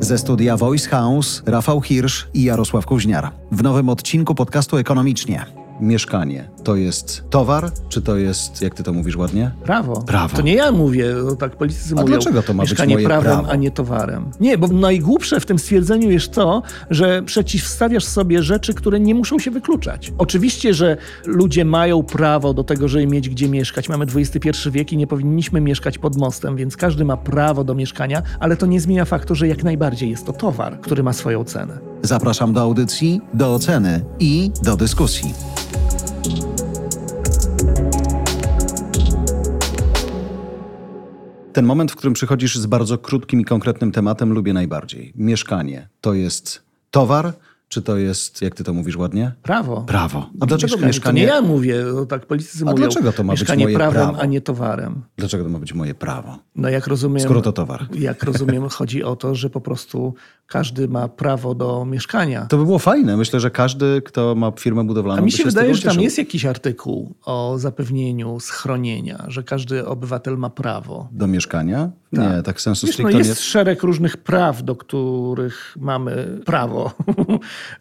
Ze studia Voice House Rafał Hirsch i Jarosław Kuźniar. W nowym odcinku podcastu Ekonomicznie. Mieszkanie to jest towar, czy to jest, jak ty to mówisz ładnie? Prawo. Prawo. To nie ja mówię, tak politycy mówią. Dlaczego to ma być moje prawem, prawo? A nie towarem? Nie, bo najgłupsze w tym stwierdzeniu jest to, że przeciwstawiasz sobie rzeczy, które nie muszą się wykluczać. Oczywiście, że ludzie mają prawo do tego, żeby mieć gdzie mieszkać. Mamy XXI wiek i nie powinniśmy mieszkać pod mostem, więc każdy ma prawo do mieszkania, ale to nie zmienia faktu, że jak najbardziej jest to towar, który ma swoją cenę. Zapraszam do audycji, do oceny i do dyskusji. Ten moment, w którym przychodzisz z bardzo krótkim i konkretnym tematem, lubię najbardziej. Mieszkanie to jest towar, czy to jest, jak ty to mówisz ładnie? Prawo. Prawo. A dlaczego mieszkanie? To nie ja mówię, tak politycy mówią. A dlaczego to ma być moje prawem, prawo? A nie towarem. Dlaczego to ma być moje prawo? No jak rozumiem, skoro to towar. Jak rozumiem, chodzi o to, że po prostu każdy ma prawo do mieszkania. To by było fajne. Myślę, że każdy, kto ma firmę budowlaną, a mi się wydaje, że tam jest jakiś artykuł o zapewnieniu schronienia, że każdy obywatel ma prawo. Do mieszkania? Tak. Nie, tak sensu stricto nie. Jest szereg różnych praw, do których mamy prawo.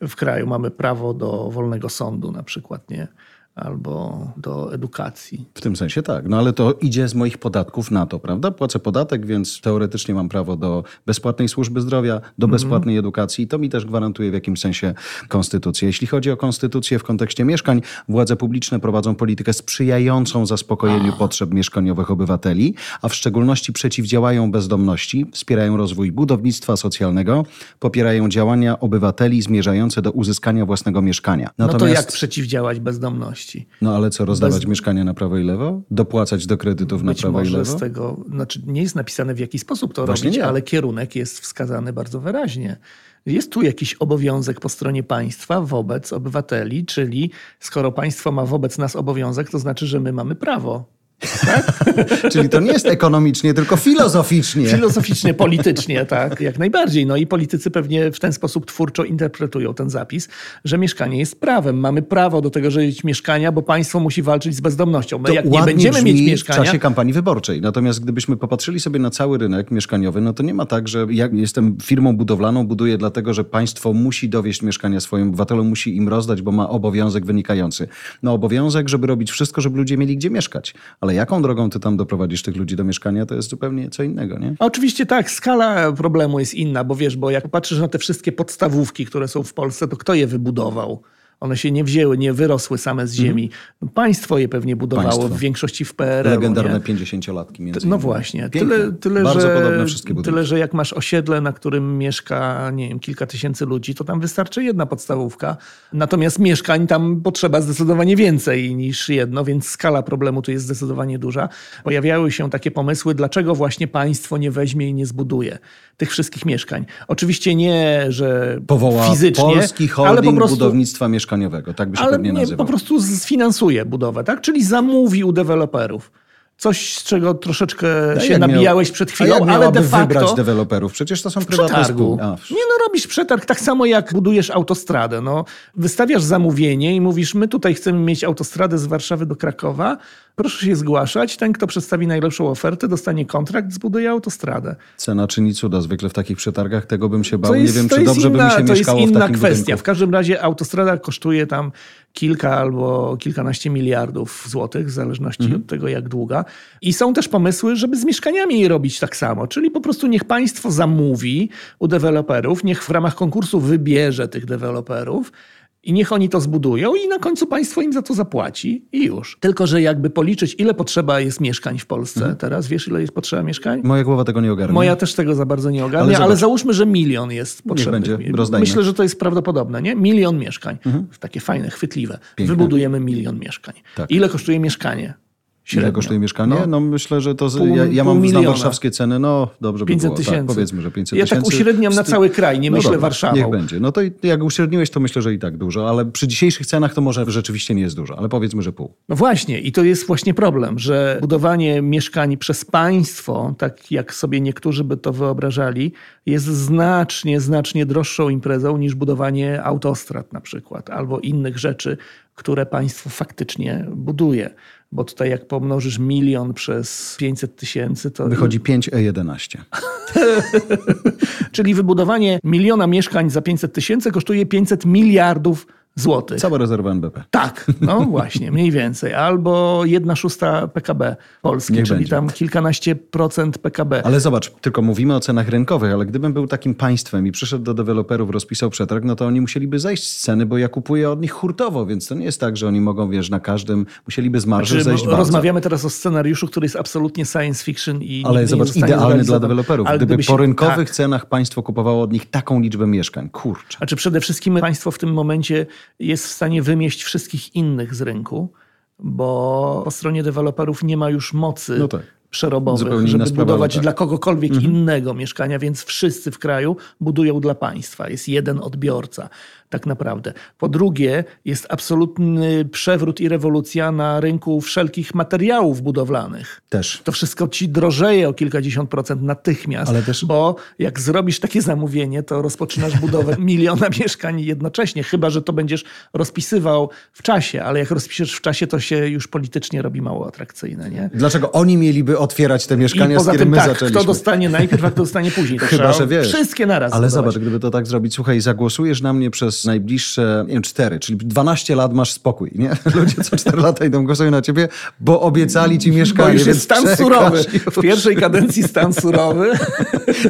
W kraju mamy prawo do wolnego sądu na przykład, nie? Albo do edukacji. W tym sensie tak, no ale to idzie z moich podatków na to, prawda? Płacę podatek, więc teoretycznie mam prawo do bezpłatnej służby zdrowia, do bezpłatnej edukacji i to mi też gwarantuje w jakimś sensie konstytucja. Jeśli chodzi o konstytucję w kontekście mieszkań, władze publiczne prowadzą politykę sprzyjającą zaspokojeniu potrzeb mieszkaniowych obywateli, a w szczególności przeciwdziałają bezdomności, wspierają rozwój budownictwa socjalnego, popierają działania obywateli zmierzające do uzyskania własnego mieszkania. Natomiast... No to jak przeciwdziałać bezdomności? No ale co, rozdawać mieszkania na prawo i lewo? Dopłacać do kredytów na prawo i lewo? Z tego, znaczy nie jest napisane w jaki sposób to właśnie robić, nie. Ale kierunek jest wskazany bardzo wyraźnie. Jest tu jakiś obowiązek po stronie państwa wobec obywateli, czyli skoro państwo ma wobec nas obowiązek, to znaczy, że my mamy prawo. Tak? Czyli to nie jest ekonomicznie, tylko filozoficznie. Filozoficznie, politycznie, tak, jak najbardziej. No i politycy pewnie w ten sposób twórczo interpretują ten zapis, że mieszkanie jest prawem. Mamy prawo do tego, żeby mieć mieszkania, bo państwo musi walczyć z bezdomnością. My to jak nie będziemy mieć mieszkania... w czasie kampanii wyborczej. Natomiast gdybyśmy popatrzyli sobie na cały rynek mieszkaniowy, no to nie ma tak, że ja jestem firmą budowlaną, buduję dlatego, że państwo musi dowieść mieszkania swoim obywatelom, musi im rozdać, bo ma obowiązek wynikający. No obowiązek, żeby robić wszystko, żeby ludzie mieli gdzie mieszkać. Ale jaką drogą ty tam doprowadzisz tych ludzi do mieszkania, to jest zupełnie co innego, nie? Oczywiście tak, skala problemu jest inna, bo wiesz, bo jak patrzysz na te wszystkie podstawówki, które są w Polsce, to kto je wybudował? One się nie wzięły, nie wyrosły same z ziemi. Państwo je pewnie budowało, w większości w PRL. Legendarne 50-latki między innymi. No właśnie. Tyle, że jak masz osiedle, na którym mieszka, nie wiem, kilka tysięcy ludzi, to tam wystarczy jedna podstawówka. Natomiast mieszkań tam potrzeba zdecydowanie więcej niż jedno, więc skala problemu tu jest zdecydowanie duża. Pojawiały się takie pomysły, dlaczego właśnie państwo nie weźmie i nie zbuduje tych wszystkich mieszkań. Oczywiście nie, że powoła fizycznie, polski holding ale po prostu, budownictwa mieszkania. Tak by się pewnie nazywał. Po prostu sfinansuje budowę, tak? Czyli zamówi u deweloperów. Coś, z czego troszeczkę się nabijałeś przed chwilą, ale de facto... wybrać deweloperów? Przecież to są prywatne spółki. Nie no, robisz przetarg tak samo jak budujesz autostradę. No, wystawiasz zamówienie i mówisz, my tutaj chcemy mieć autostradę z Warszawy do Krakowa, proszę się zgłaszać, ten kto przedstawi najlepszą ofertę dostanie kontrakt, zbuduje autostradę. Cena czyni cuda, zwykle w takich przetargach tego bym się bał, nie wiem czy dobrze by mi się mieszkało w takim budynku. To jest inna kwestia, w każdym razie autostrada kosztuje tam kilka albo kilkanaście miliardów złotych, w zależności od tego jak długa. I są też pomysły, żeby z mieszkaniami je robić tak samo, czyli po prostu niech państwo zamówi u deweloperów, niech w ramach konkursu wybierze tych deweloperów, i niech oni to zbudują i na końcu państwo im za to zapłaci i już. Tylko, że jakby policzyć, ile potrzeba jest mieszkań w Polsce teraz. Wiesz, ile jest potrzeba mieszkań? Moja głowa tego nie ogarnia. Moja też tego za bardzo nie ogarnia, ale załóżmy, że 1 milion jest potrzebny. Niech będzie, rozdajmy. Myślę, że to jest prawdopodobne, nie? 1 milion mieszkań. Takie fajne, chwytliwe. Piękne. Wybudujemy 1 milion mieszkań. Tak. Ile kosztuje mieszkanie? Średnio. Ile kosztuje mieszkanie? No myślę, że to... ja znam warszawskie ceny, no dobrze by 500 było. 500 tysięcy. Tak, powiedzmy, że 500 tysięcy. Ja tak uśredniam na cały kraj, nie myślę Warszawą. Niech będzie. No to jak uśredniłeś, to myślę, że i tak dużo, ale przy dzisiejszych cenach to może rzeczywiście nie jest dużo, ale powiedzmy, że pół. No właśnie i to jest właśnie problem, że budowanie mieszkań przez państwo, tak jak sobie niektórzy by to wyobrażali, jest znacznie, znacznie droższą imprezą niż budowanie autostrad na przykład albo innych rzeczy, które państwo faktycznie buduje. bo tutaj jak pomnożysz 1 000 000 przez 500 000, to... Wychodzi 5E11. Czyli wybudowanie 1 000 000 mieszkań za 500 000 kosztuje 500 miliardów złotych. Cała rezerwa NBP. Tak, no właśnie, mniej więcej. Albo 1/6 PKB Polski, niech czyli będzie. Tam kilkanaście procent PKB. Ale zobacz, tylko mówimy o cenach rynkowych, ale gdybym był takim państwem i przyszedł do deweloperów, rozpisał przetarg, no to oni musieliby zejść z ceny, bo ja kupuję od nich hurtowo, więc to nie jest tak, że oni mogą, wiesz, na każdym, musieliby z marży zejść bardzo. Rozmawiamy teraz o scenariuszu, który jest absolutnie science fiction i... Ale zobacz, idealny dla deweloperów. Gdyby po rynkowych cenach państwo kupowało od nich taką liczbę mieszkań, kurczę. Znaczy przede wszystkim państwo w tym momencie jest w stanie wymieść wszystkich innych z rynku, bo po stronie deweloperów nie ma już mocy przerobowych, żeby budować dla kogokolwiek innego mieszkania, więc wszyscy w kraju budują dla państwa. Jest jeden odbiorca tak naprawdę. Po drugie, jest absolutny przewrót i rewolucja na rynku wszelkich materiałów budowlanych. Też. To wszystko ci drożeje o kilkadziesiąt procent natychmiast, ale też... bo jak zrobisz takie zamówienie, to rozpoczynasz budowę 1 000 000 mieszkań jednocześnie, chyba że to będziesz rozpisywał w czasie, ale jak rozpiszesz w czasie, to się już politycznie robi mało atrakcyjne, nie? Dlaczego oni mieliby otwierać te mieszkania, z którymi my zaczęliśmy? Kto dostanie najpierw, a kto dostanie później. Chyba że wiesz. Wszystkie naraz. Ale budować. Zobacz, gdyby to tak zrobić, słuchaj, zagłosujesz na mnie przez najbliższe 4, czyli 12 lat masz spokój, nie? Ludzie co 4 lata idą, głosują na ciebie, bo obiecali ci mieszkanie. Bo już jest stan surowy. W pierwszej kadencji stan surowy.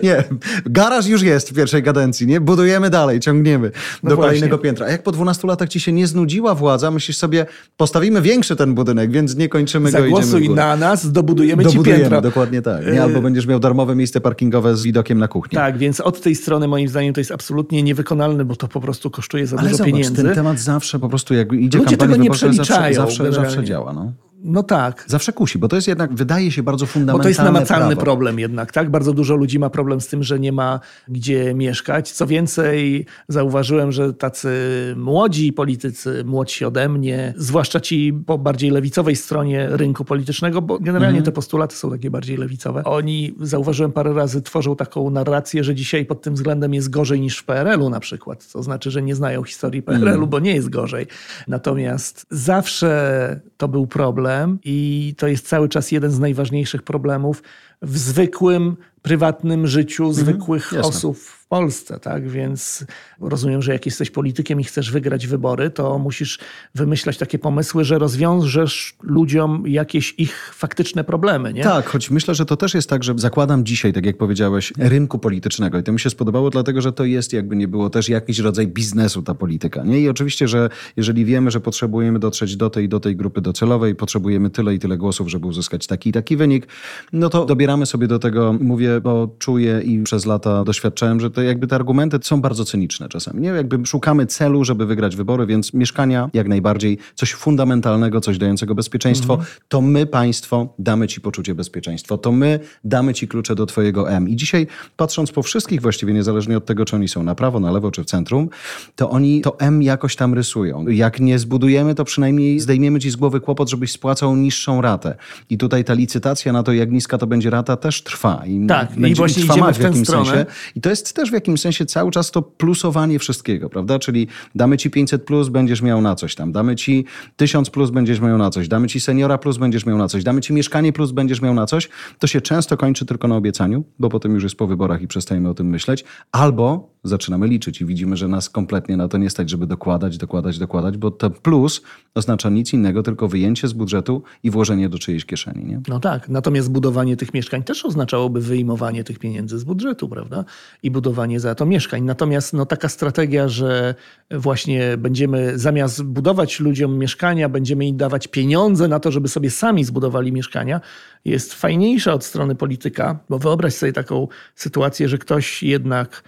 Nie, garaż już jest w pierwszej kadencji, nie? Budujemy dalej, ciągniemy do kolejnego piętra. A jak po 12 latach ci się nie znudziła władza, myślisz sobie, postawimy większy ten budynek, więc nie kończymy go, idziemy w górę. Na nas, dobudujemy ci piętro. Dokładnie tak. Nie? Albo będziesz miał darmowe miejsce parkingowe z widokiem na kuchnię. Tak, więc od tej strony moim zdaniem to jest absolutnie niewykonalne, bo to po prostu kosztuje za dużo pieniędzy. Ten temat zawsze po prostu, jak idzie kampania wyborcza, zawsze działa. No tak. Zawsze kusi, bo to jest jednak, wydaje się, bardzo fundamentalne. Bo to jest namacalny problem jednak, tak? Bardzo dużo ludzi ma problem z tym, że nie ma gdzie mieszkać. Co więcej, zauważyłem, że tacy młodzi politycy, młodsi ode mnie, zwłaszcza ci po bardziej lewicowej stronie rynku politycznego, bo generalnie te postulaty są takie bardziej lewicowe. Oni, zauważyłem parę razy, tworzą taką narrację, że dzisiaj pod tym względem jest gorzej niż w PRL-u na przykład. To znaczy, że nie znają historii PRL-u, bo nie jest gorzej. Natomiast zawsze to był problem. I to jest cały czas jeden z najważniejszych problemów w zwykłym, prywatnym życiu zwykłych osób w Polsce, tak? Więc rozumiem, że jak jesteś politykiem i chcesz wygrać wybory, to musisz wymyślać takie pomysły, że rozwiążesz ludziom jakieś ich faktyczne problemy, nie? Tak, choć myślę, że to też jest tak, że zakładam dzisiaj, tak jak powiedziałeś, rynku politycznego i to mi się spodobało, dlatego, że to jest, jakby nie było, też jakiś rodzaj biznesu ta polityka, nie? I oczywiście, że jeżeli wiemy, że potrzebujemy dotrzeć do tej grupy docelowej, potrzebujemy tyle i tyle głosów, żeby uzyskać taki i taki wynik, no to dobieramy sobie do tego, mówię, bo czuję i przez lata doświadczałem, że to jakby te argumenty są bardzo cyniczne czasami. Nie? Jakby szukamy celu, żeby wygrać wybory, więc mieszkania jak najbardziej, coś fundamentalnego, coś dającego bezpieczeństwo. To my, państwo, damy ci poczucie bezpieczeństwa. To my damy ci klucze do twojego I dzisiaj, patrząc po wszystkich właściwie, niezależnie od tego, czy oni są na prawo, na lewo, czy w centrum, to oni to M jakoś tam rysują. Jak nie zbudujemy, to przynajmniej zdejmiemy ci z głowy kłopot, żebyś spłacał niższą ratę. I tutaj ta licytacja na to, jak niska to będzie rata, też trwa. I tak, i właśnie idziemy w tę stronę. Sensie. I to jest też w jakimś sensie cały czas to plusowanie wszystkiego, prawda? Czyli damy ci 500 plus, będziesz miał na coś tam. Damy ci 1000 plus, będziesz miał na coś. Damy ci seniora plus, będziesz miał na coś. Damy ci mieszkanie plus, będziesz miał na coś. To się często kończy tylko na obiecaniu, bo potem już jest po wyborach i przestajemy o tym myśleć. Albo zaczynamy liczyć i widzimy, że nas kompletnie na to nie stać, żeby dokładać, bo ten plus oznacza nic innego, tylko wyjęcie z budżetu i włożenie do czyjejś kieszeni, nie? No tak, natomiast budowanie tych mieszkań też oznaczałoby wyjmowanie tych pieniędzy z budżetu, prawda? I budowanie za to mieszkań. Natomiast no, taka strategia, że właśnie będziemy zamiast budować ludziom mieszkania, będziemy im dawać pieniądze na to, żeby sobie sami zbudowali mieszkania, jest fajniejsza od strony polityka, bo wyobraź sobie taką sytuację, że ktoś jednak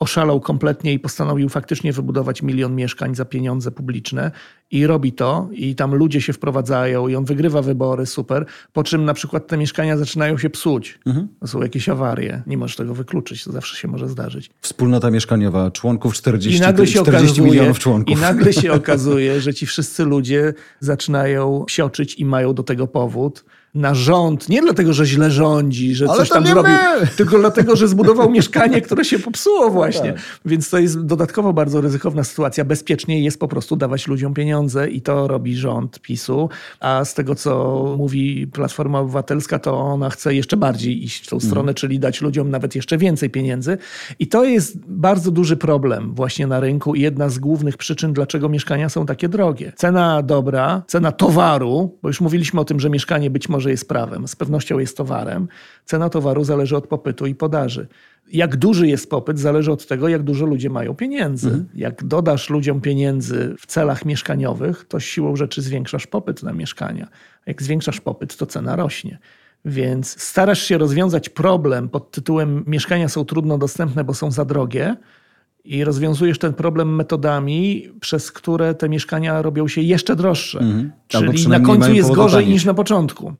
oszalał kompletnie i postanowił faktycznie wybudować 1 000 000 mieszkań za pieniądze publiczne i robi to i tam ludzie się wprowadzają i on wygrywa wybory, super, po czym na przykład te mieszkania zaczynają się psuć. To są jakieś awarie, nie możesz tego wykluczyć, to zawsze się może zdarzyć. Wspólnota mieszkaniowa, członków 40 milionów członków. I nagle się okazuje, że ci wszyscy ludzie zaczynają psioczyć i mają do tego powód. na rząd, nie dlatego, że źle rządzi, że ale coś tam zrobił, tylko dlatego, że zbudował mieszkanie, które się popsuło właśnie. Tak. Więc to jest dodatkowo bardzo ryzykowna sytuacja. Bezpieczniej jest po prostu dawać ludziom pieniądze i to robi rząd PiS-u. A z tego, co mówi Platforma Obywatelska, to ona chce jeszcze bardziej iść w tą stronę, czyli dać ludziom nawet jeszcze więcej pieniędzy. I to jest bardzo duży problem właśnie na rynku i jedna z głównych przyczyn, dlaczego mieszkania są takie drogie. Cena dobra, cena towaru, bo już mówiliśmy o tym, że mieszkanie być może jest prawem, z pewnością jest towarem. Cena towaru zależy od popytu i podaży. Jak duży jest popyt, zależy od tego, jak dużo ludzie mają pieniędzy. Jak dodasz ludziom pieniędzy w celach mieszkaniowych, to siłą rzeczy zwiększasz popyt na mieszkania. Jak zwiększasz popyt, to cena rośnie. Więc starasz się rozwiązać problem pod tytułem mieszkania są trudno dostępne, bo są za drogie i rozwiązujesz ten problem metodami, przez które te mieszkania robią się jeszcze droższe. Czyli na końcu jest gorzej niż na początku.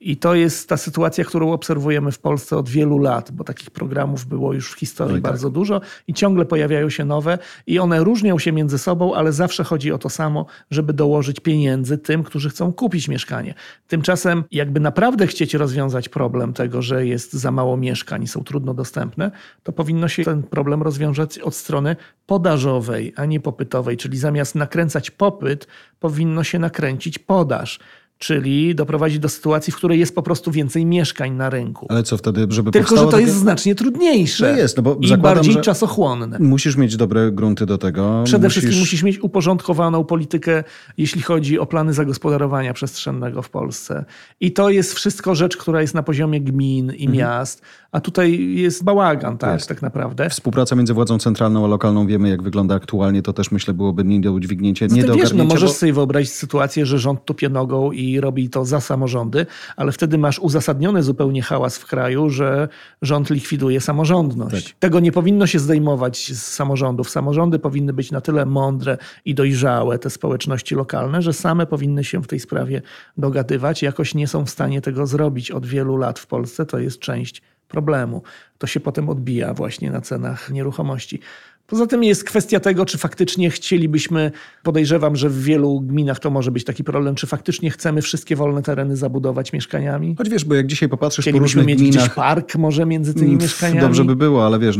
I to jest ta sytuacja, którą obserwujemy w Polsce od wielu lat, bo takich programów było już w historii bardzo dużo i ciągle pojawiają się nowe i one różnią się między sobą, ale zawsze chodzi o to samo, żeby dołożyć pieniędzy tym, którzy chcą kupić mieszkanie. Tymczasem jakby naprawdę chcieć rozwiązać problem tego, że jest za mało mieszkań i są trudno dostępne, to powinno się ten problem rozwiązać od strony podażowej, a nie popytowej, czyli zamiast nakręcać popyt, powinno się nakręcić podaż. Czyli doprowadzić do sytuacji, w której jest po prostu więcej mieszkań na rynku. Ale co wtedy, żeby tylko, że to takie... jest znacznie trudniejsze bo i zakładam, bardziej czasochłonne. Musisz mieć dobre grunty do tego. Przede wszystkim musisz mieć uporządkowaną politykę, jeśli chodzi o plany zagospodarowania przestrzennego w Polsce. I to jest wszystko rzecz, która jest na poziomie gmin i miast. A tutaj jest bałagan, tak naprawdę. Współpraca między władzą centralną a lokalną, wiemy jak wygląda aktualnie, to też myślę byłoby nie do udźwignięcia, nie do ogarnięcia. Możesz sobie wyobrazić sytuację, że rząd tupie nogą i robi to za samorządy, ale wtedy masz uzasadniony zupełnie hałas w kraju, że rząd likwiduje samorządność. Tak. Tego nie powinno się zdejmować z samorządów. Samorządy powinny być na tyle mądre i dojrzałe, te społeczności lokalne, że same powinny się w tej sprawie dogadywać. Jakoś nie są w stanie tego zrobić od wielu lat w Polsce. To jest część problemu. To się potem odbija właśnie na cenach nieruchomości. Poza tym jest kwestia tego, czy faktycznie chcielibyśmy, podejrzewam, że w wielu gminach to może być taki problem, czy faktycznie chcemy wszystkie wolne tereny zabudować mieszkaniami? Choć wiesz, bo jak dzisiaj popatrzysz po różnych gminach... Chcielibyśmy mieć gdzieś park może między tymi mieszkaniami? Dobrze by było, ale wiesz,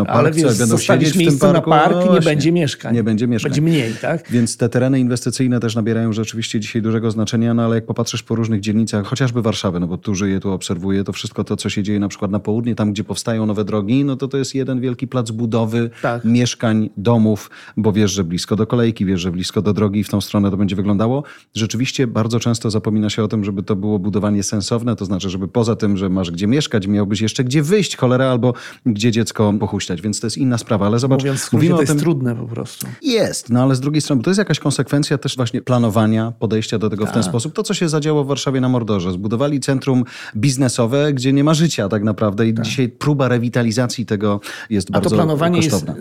będą siedzieć w tym parku... na park i nie będzie mieszkań. Nie będzie mieszkań. Będzie mniej, tak? Więc te tereny inwestycyjne też nabierają rzeczywiście dzisiaj dużego znaczenia, no ale jak popatrzysz po różnych dzielnicach, chociażby Warszawy, no bo tu żyję, tu obserwuję, to wszystko to, co się dzieje na przykład na południe, tam gdzie powstają nowe drogi, no to jest jeden wielki plac budowy mieszkań, domów, bo wiesz, że blisko do kolejki, wiesz, że blisko do drogi i w tą stronę to będzie wyglądało. Rzeczywiście bardzo często zapomina się o tym, żeby to było budowanie sensowne, to znaczy, żeby poza tym, że masz gdzie mieszkać, miałbyś jeszcze gdzie wyjść, cholera, albo gdzie dziecko pochuśtać, więc to jest inna sprawa, ale zobacz... Mówiąc o tym, to jest trudne po prostu. Jest, no ale z drugiej strony, bo to jest jakaś konsekwencja też właśnie planowania, podejścia do tego w ten sposób. To, co się zadziało w Warszawie na Mordorze. Zbudowali centrum biznesowe, gdzie nie ma życia tak naprawdę i dzisiaj próba rewitalizacji tego jest bardzo kosztowna.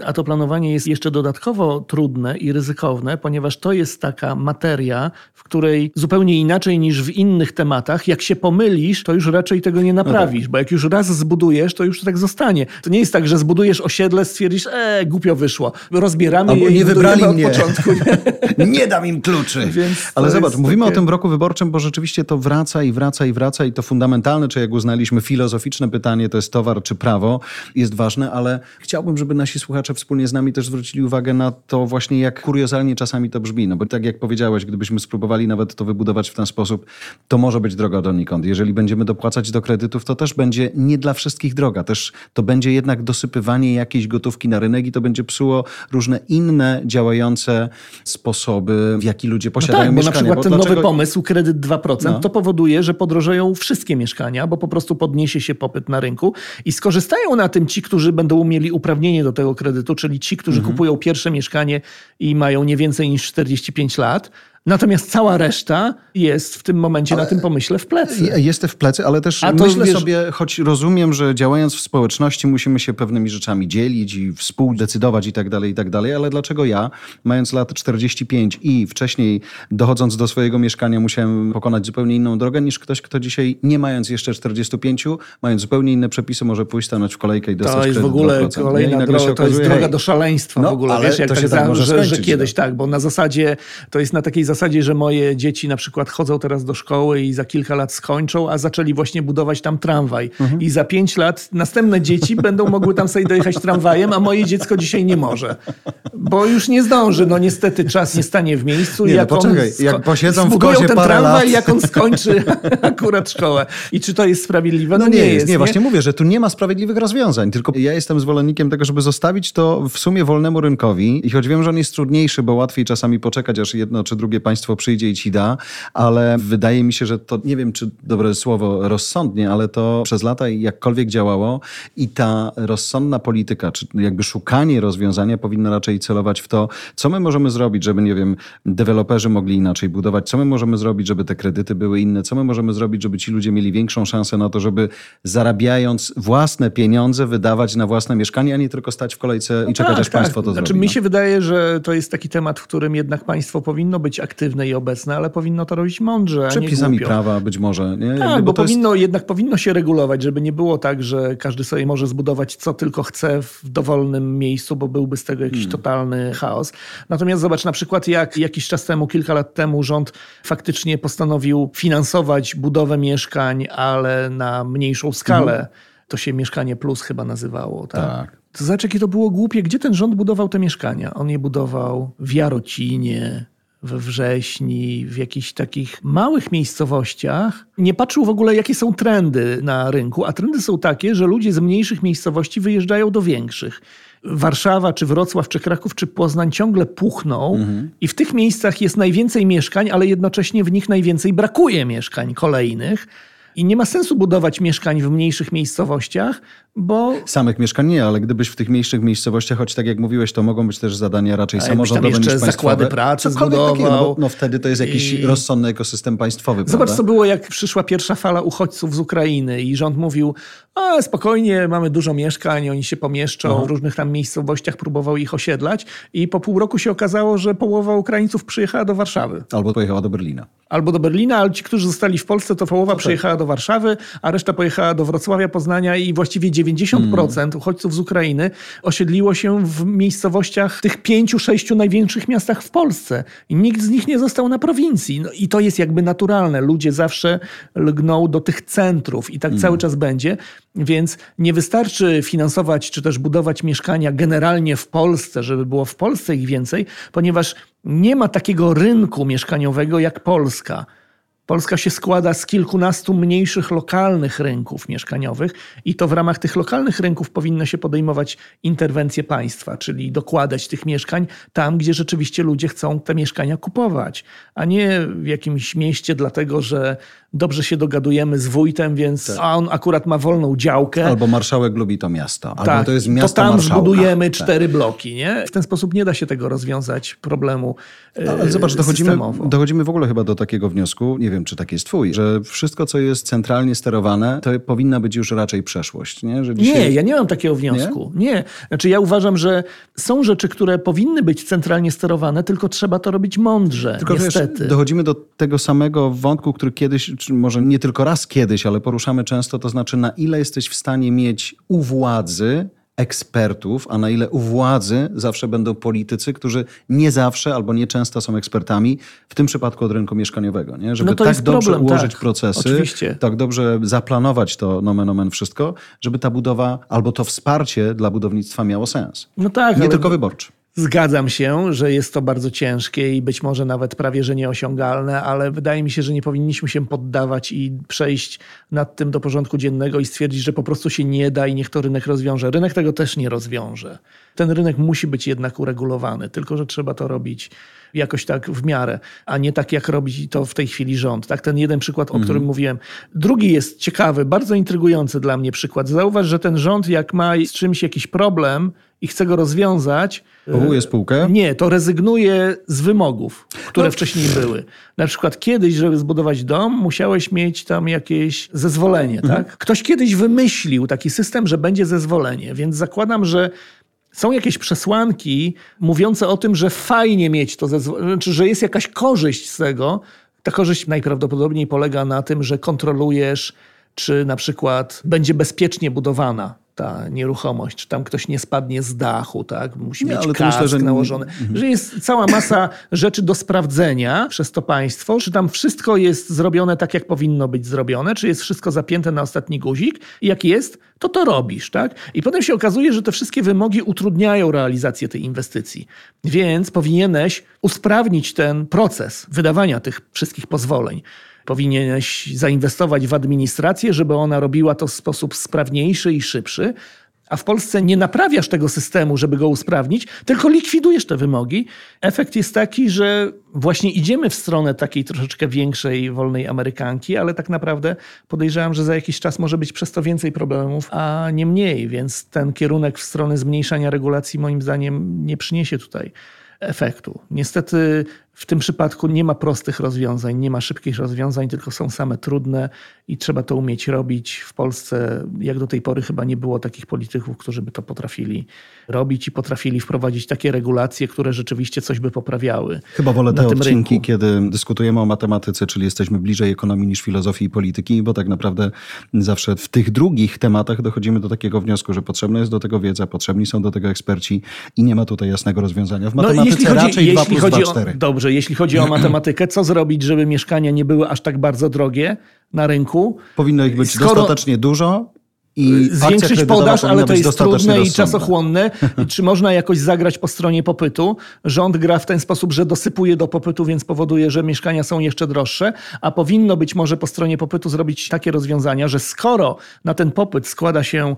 A to planowanie jest jeszcze dodatkowo trudne i ryzykowne, ponieważ to jest taka materia, w której zupełnie inaczej niż w innych tematach, jak się pomylisz, to już raczej tego nie naprawisz, bo jak już raz zbudujesz, to już tak zostanie. To nie jest tak, że zbudujesz osiedle, stwierdzisz, głupio wyszło, rozbieramy albo je nie i wybrali mnie. Od początku. Nie dam im kluczy. Ale zobacz, mówimy o tym roku wyborczym, bo rzeczywiście to wraca i wraca i wraca i to fundamentalne, czy jak uznaliśmy filozoficzne pytanie, to jest towar czy prawo, jest ważne, ale chciałbym, żeby nasi słuchacze wspólnie z nami też zwrócili uwagę na to właśnie, jak kuriozalnie czasami to brzmi. No bo tak jak powiedziałeś, gdybyśmy spróbowali nawet to wybudować w ten sposób, to może być droga donikąd. Jeżeli będziemy dopłacać do kredytów, to też będzie nie dla wszystkich droga. Też to będzie jednak dosypywanie jakiejś gotówki na rynek i to będzie psuło różne inne działające sposoby, w jaki ludzie posiadają mieszkania. Bo na przykład nowy pomysł, kredyt 2%, to powoduje, że podrożeją wszystkie mieszkania, bo po prostu podniesie się popyt na rynku i skorzystają na tym ci, którzy będą mieli uprawnienie do tego kredytu, czyli ci, którzy kupują pierwsze mieszkanie i mają nie więcej niż 45 lat. Natomiast cała reszta jest w tym momencie na tym pomyśle w plecy. Jest w plecy, ale też myślę sobie, choć rozumiem, że działając w społeczności musimy się pewnymi rzeczami dzielić i współdecydować i tak dalej, ale dlaczego ja, mając lat 45 i wcześniej dochodząc do swojego mieszkania musiałem pokonać zupełnie inną drogę niż ktoś, kto dzisiaj nie mając jeszcze 45, mając zupełnie inne przepisy może pójść stanąć w kolejkę i dostać kredyt 2%. To jest w ogóle kolejna droga, to jest droga do szaleństwa w ogóle. Wiesz, jak to się tak może skończyć, że kiedyś, bo na zasadzie, to jest na takiej zasadzie zasadzie, że moje dzieci na przykład chodzą teraz do szkoły i za kilka lat skończą, a zaczęli właśnie budować tam tramwaj. Mhm. I za 5 lat następne dzieci będą mogły tam sobie dojechać tramwajem, a moje dziecko dzisiaj nie może. Bo już nie zdąży. No niestety czas nie stanie w miejscu. Jak posiedzą w kozie ten parę tramwaj, lat. Jak on skończy akurat szkołę. I czy to jest sprawiedliwe? No, nie jest. Nie, właśnie mówię, że tu nie ma sprawiedliwych rozwiązań. Tylko ja jestem zwolennikiem tego, żeby zostawić to w sumie wolnemu rynkowi. I choć wiem, że on jest trudniejszy, bo łatwiej czasami poczekać, aż jedno czy drugie państwo przyjdzie i ci da, ale wydaje mi się, że to, nie wiem czy dobre słowo rozsądnie, ale to przez lata jakkolwiek działało i ta rozsądna polityka, czy jakby szukanie rozwiązania powinno raczej celować w to, co my możemy zrobić, żeby, nie wiem, deweloperzy mogli inaczej budować, co my możemy zrobić, żeby te kredyty były inne, co my możemy zrobić, żeby ci ludzie mieli większą szansę na to, żeby zarabiając własne pieniądze wydawać na własne mieszkanie, a nie tylko stać w kolejce i czekać, aż państwo to zrobi. Mi się wydaje, że to jest taki temat, w którym jednak państwo powinno być aktywne i obecne, ale powinno to robić mądrze, a przepisami nie głupio. Prawa być może. Nie? Tak, bo powinno się regulować, żeby nie było tak, że każdy sobie może zbudować co tylko chce w dowolnym miejscu, bo byłby z tego jakiś totalny chaos. Natomiast zobacz, na przykład jak jakiś czas temu, kilka lat temu rząd faktycznie postanowił finansować budowę mieszkań, ale na mniejszą skalę. To się Mieszkanie Plus chyba nazywało, tak? To znaczy, jakie to było głupie. Gdzie ten rząd budował te mieszkania? On je budował w Jarocinie, we Wrześni, w jakichś takich małych miejscowościach. Nie patrzył w ogóle, jakie są trendy na rynku, a trendy są takie, że ludzie z mniejszych miejscowości wyjeżdżają do większych. Warszawa, czy Wrocław, czy Kraków, czy Poznań ciągle puchną i w tych miejscach jest najwięcej mieszkań, ale jednocześnie w nich najwięcej brakuje mieszkań kolejnych. I nie ma sensu budować mieszkań w mniejszych miejscowościach, bo... Samych mieszkań nie, ale gdybyś w tych mniejszych miejscowościach, choć tak jak mówiłeś, to mogą być też zadania raczej samorządowe niż państwowe. Zakłady pracy zbudował. Takiego, no wtedy to jest jakiś rozsądny ekosystem państwowy. Zobacz, prawda? Co było, jak przyszła pierwsza fala uchodźców z Ukrainy i rząd mówił, a spokojnie, mamy dużo mieszkań, oni się pomieszczą w różnych tam miejscowościach, próbował ich osiedlać i po pół roku się okazało, że połowa Ukraińców przyjechała do Warszawy. Albo pojechała do Berlina. Ale ci, którzy zostali w Polsce, to połowa przyjechała do Warszawy, a reszta pojechała do Wrocławia, Poznania i właściwie 90% uchodźców z Ukrainy osiedliło się w miejscowościach tych 5-6 największych miastach w Polsce. I nikt z nich nie został na prowincji. No i to jest jakby naturalne. Ludzie zawsze lgną do tych centrów i tak cały czas będzie. Więc nie wystarczy finansować czy też budować mieszkania generalnie w Polsce, żeby było w Polsce ich więcej, ponieważ nie ma takiego rynku mieszkaniowego jak Polska. Polska się składa z kilkunastu mniejszych lokalnych rynków mieszkaniowych i to w ramach tych lokalnych rynków powinno się podejmować interwencje państwa, czyli dokładać tych mieszkań tam, gdzie rzeczywiście ludzie chcą te mieszkania kupować, a nie w jakimś mieście dlatego, że dobrze się dogadujemy z wójtem, więc a on akurat ma wolną działkę. Albo marszałek lubi to miasto. Albo to jest miasto marszałka. To tam zbudujemy 4 bloki. Nie? W ten sposób nie da się tego rozwiązać problemu ale zobacz, dochodzimy w ogóle chyba do takiego wniosku, nie wiem czy tak jest twój, że wszystko co jest centralnie sterowane, to powinna być już raczej przeszłość. Nie, że dzisiaj... ja nie mam takiego wniosku. Nie. Znaczy ja uważam, że są rzeczy, które powinny być centralnie sterowane, tylko trzeba to robić mądrze. Tylko niestety. Wiesz, dochodzimy do tego samego wątku, który kiedyś... może nie tylko raz kiedyś, ale poruszamy często, to znaczy na ile jesteś w stanie mieć u władzy ekspertów, a na ile u władzy zawsze będą politycy, którzy nie zawsze albo nie często są ekspertami, w tym przypadku od rynku mieszkaniowego. Nie? Żeby tak dobrze ułożyć procesy, oczywiście. Tak dobrze zaplanować to nomen omen wszystko, żeby ta budowa albo to wsparcie dla budownictwa miało sens. Tylko wyborczy. Zgadzam się, że jest to bardzo ciężkie i być może nawet prawie, że nieosiągalne, ale wydaje mi się, że nie powinniśmy się poddawać i przejść nad tym do porządku dziennego i stwierdzić, że po prostu się nie da i niech to rynek rozwiąże. Rynek tego też nie rozwiąże. Ten rynek musi być jednak uregulowany, tylko że trzeba to robić jakoś tak w miarę, a nie tak jak robi to w tej chwili rząd. Tak, ten jeden przykład, o którym mówiłem. Drugi jest ciekawy, bardzo intrygujący dla mnie przykład. Zauważ, że ten rząd jak ma z czymś jakiś problem i chce go rozwiązać... Powołuje spółkę? Nie, to rezygnuje z wymogów, które wcześniej były. Na przykład kiedyś, żeby zbudować dom, musiałeś mieć tam jakieś zezwolenie. Tak? Ktoś kiedyś wymyślił taki system, że będzie zezwolenie, więc zakładam, że są jakieś przesłanki mówiące o tym, że fajnie mieć to zezwolenie, znaczy, że jest jakaś korzyść z tego. Ta korzyść najprawdopodobniej polega na tym, że kontrolujesz, czy na przykład będzie bezpiecznie budowana. ta nieruchomość, czy tam ktoś nie spadnie z dachu, tak? Musi mieć kask nałożony. Że jest cała masa rzeczy do sprawdzenia przez to państwo, czy tam wszystko jest zrobione tak, jak powinno być zrobione, czy jest wszystko zapięte na ostatni guzik i jak jest, to to robisz, tak? I potem się okazuje, że te wszystkie wymogi utrudniają realizację tej inwestycji. Więc powinieneś usprawnić ten proces wydawania tych wszystkich pozwoleń. Powinieneś zainwestować w administrację, żeby ona robiła to w sposób sprawniejszy i szybszy, a w Polsce nie naprawiasz tego systemu, żeby go usprawnić, tylko likwidujesz te wymogi. Efekt jest taki, że właśnie idziemy w stronę takiej troszeczkę większej, wolnej Amerykanki, ale tak naprawdę podejrzewam, że za jakiś czas może być przez to więcej problemów, a nie mniej, więc ten kierunek w stronę zmniejszania regulacji moim zdaniem nie przyniesie tutaj efektu. Niestety w tym przypadku nie ma prostych rozwiązań, nie ma szybkich rozwiązań, tylko są same trudne i trzeba to umieć robić. W Polsce jak do tej pory chyba nie było takich polityków, którzy by to potrafili robić i potrafili wprowadzić takie regulacje, które rzeczywiście coś by poprawiały. Chyba wolę te odcinki, kiedy dyskutujemy o matematyce, czyli jesteśmy bliżej ekonomii niż filozofii i polityki, bo tak naprawdę zawsze w tych drugich tematach dochodzimy do takiego wniosku, że potrzebna jest do tego wiedza, potrzebni są do tego eksperci i nie ma tutaj jasnego rozwiązania. W matematyce raczej 2 + 2 = 4. Dobrze, jeśli chodzi o matematykę, co zrobić, żeby mieszkania nie były aż tak bardzo drogie na rynku? Powinno ich być dostatecznie dużo i zwiększyć podaż, ale to jest trudne i czasochłonne. I czy można jakoś zagrać po stronie popytu? Rząd gra w ten sposób, że dosypuje do popytu, więc powoduje, że mieszkania są jeszcze droższe, a powinno być może po stronie popytu zrobić takie rozwiązania, że skoro na ten popyt składa się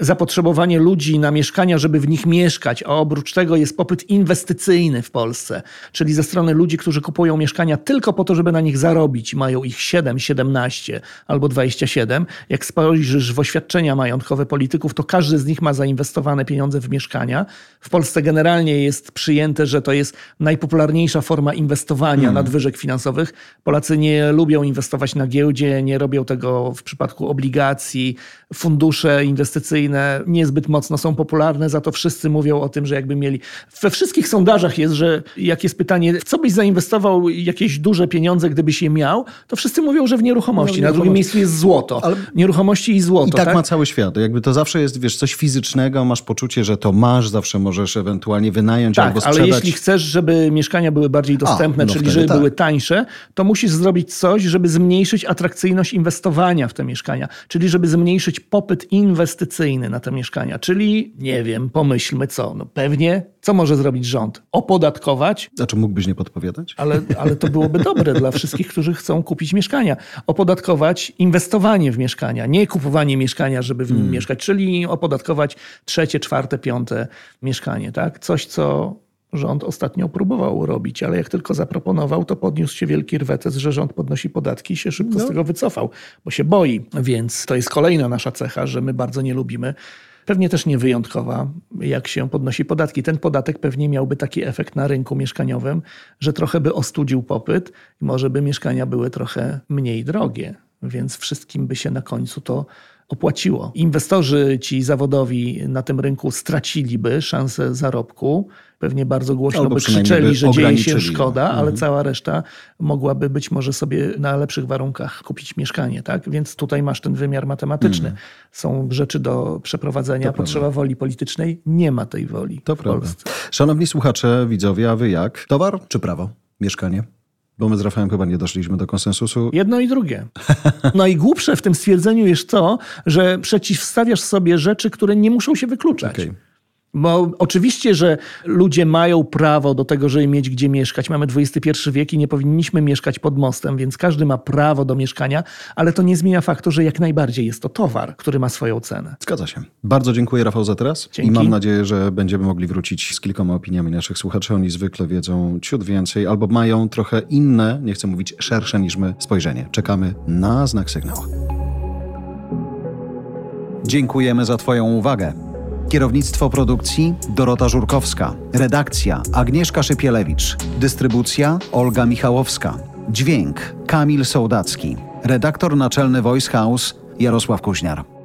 zapotrzebowanie ludzi na mieszkania, żeby w nich mieszkać, a oprócz tego jest popyt inwestycyjny w Polsce, czyli ze strony ludzi, którzy kupują mieszkania tylko po to, żeby na nich zarobić. Mają ich 7, 17 albo 27. Jak spojrzysz w oświadczenia majątkowe polityków, to każdy z nich ma zainwestowane pieniądze w mieszkania. W Polsce generalnie jest przyjęte, że to jest najpopularniejsza forma inwestowania nadwyżek finansowych. Polacy nie lubią inwestować na giełdzie, nie robią tego w przypadku obligacji, fundusze inwestycyjne niezbyt mocno są popularne, za to wszyscy mówią o tym, że jakby mieli... We wszystkich sondażach jest, że jak jest pytanie, w co byś zainwestował jakieś duże pieniądze, gdybyś je miał, to wszyscy mówią, że w nieruchomości. Na drugim miejscu jest złoto. Ale... Nieruchomości i złoto. I tak, tak ma cały świat. Jakby to zawsze jest, wiesz, coś fizycznego, masz poczucie, że to masz, zawsze możesz ewentualnie wynająć albo sprzedać. Ale jeśli chcesz, żeby mieszkania były bardziej dostępne, czyli żeby były tańsze, to musisz zrobić coś, żeby zmniejszyć atrakcyjność inwestowania w te mieszkania. Czyli żeby zmniejszyć popyt inwestycyjny na te mieszkania. Czyli, nie wiem, pomyślmy co. No pewnie, co może zrobić rząd? Opodatkować. Znaczy mógłbyś nie podpowiadać? Ale to byłoby dobre dla wszystkich, którzy chcą kupić mieszkania. Opodatkować inwestowanie w mieszkania, nie kupowanie mieszkania, żeby w nim mieszkać. Czyli opodatkować 3., 4., 5. mieszkanie. Tak? Coś, co rząd ostatnio próbował robić, ale jak tylko zaproponował, to podniósł się wielki rwetes, że rząd podnosi podatki i się szybko z tego wycofał, bo się boi. Więc to jest kolejna nasza cecha, że my bardzo nie lubimy. Pewnie też nie wyjątkowa, jak się podnosi podatki. Ten podatek pewnie miałby taki efekt na rynku mieszkaniowym, że trochę by ostudził popyt i może by mieszkania były trochę mniej drogie. Więc wszystkim by się na końcu to opłaciło. Inwestorzy ci zawodowi na tym rynku straciliby szansę zarobku. Pewnie bardzo głośno by krzyczeli, że dzieje się szkoda, ale cała reszta mogłaby być może sobie na lepszych warunkach kupić mieszkanie, tak? Więc tutaj masz ten wymiar matematyczny. Są rzeczy do przeprowadzenia, potrzeba woli politycznej. Nie ma tej woli w Polsce. Szanowni słuchacze, widzowie, a wy jak? Towar czy prawo? Mieszkanie? Bo my z Rafałem chyba nie doszliśmy do konsensusu. Jedno i drugie. No i głupsze w tym stwierdzeniu jest to, że przeciwstawiasz sobie rzeczy, które nie muszą się wykluczać. Okay. Bo oczywiście, że ludzie mają prawo do tego, żeby mieć gdzie mieszkać. Mamy XXI wiek i nie powinniśmy mieszkać pod mostem, więc każdy ma prawo do mieszkania, ale to nie zmienia faktu, że jak najbardziej jest to towar, który ma swoją cenę. Zgadza się. Bardzo dziękuję, Rafał, za teraz. Dzięki. I mam nadzieję, że będziemy mogli wrócić z kilkoma opiniami naszych słuchaczy. Oni zwykle wiedzą ciut więcej albo mają trochę inne, nie chcę mówić szersze niż my, spojrzenie. Czekamy na znak sygnału. Dziękujemy za Twoją uwagę. Kierownictwo produkcji Dorota Żurkowska. Redakcja Agnieszka Szypielewicz. Dystrybucja Olga Michałowska. Dźwięk Kamil Sołdacki. Redaktor naczelny Voice House Jarosław Kuźniar.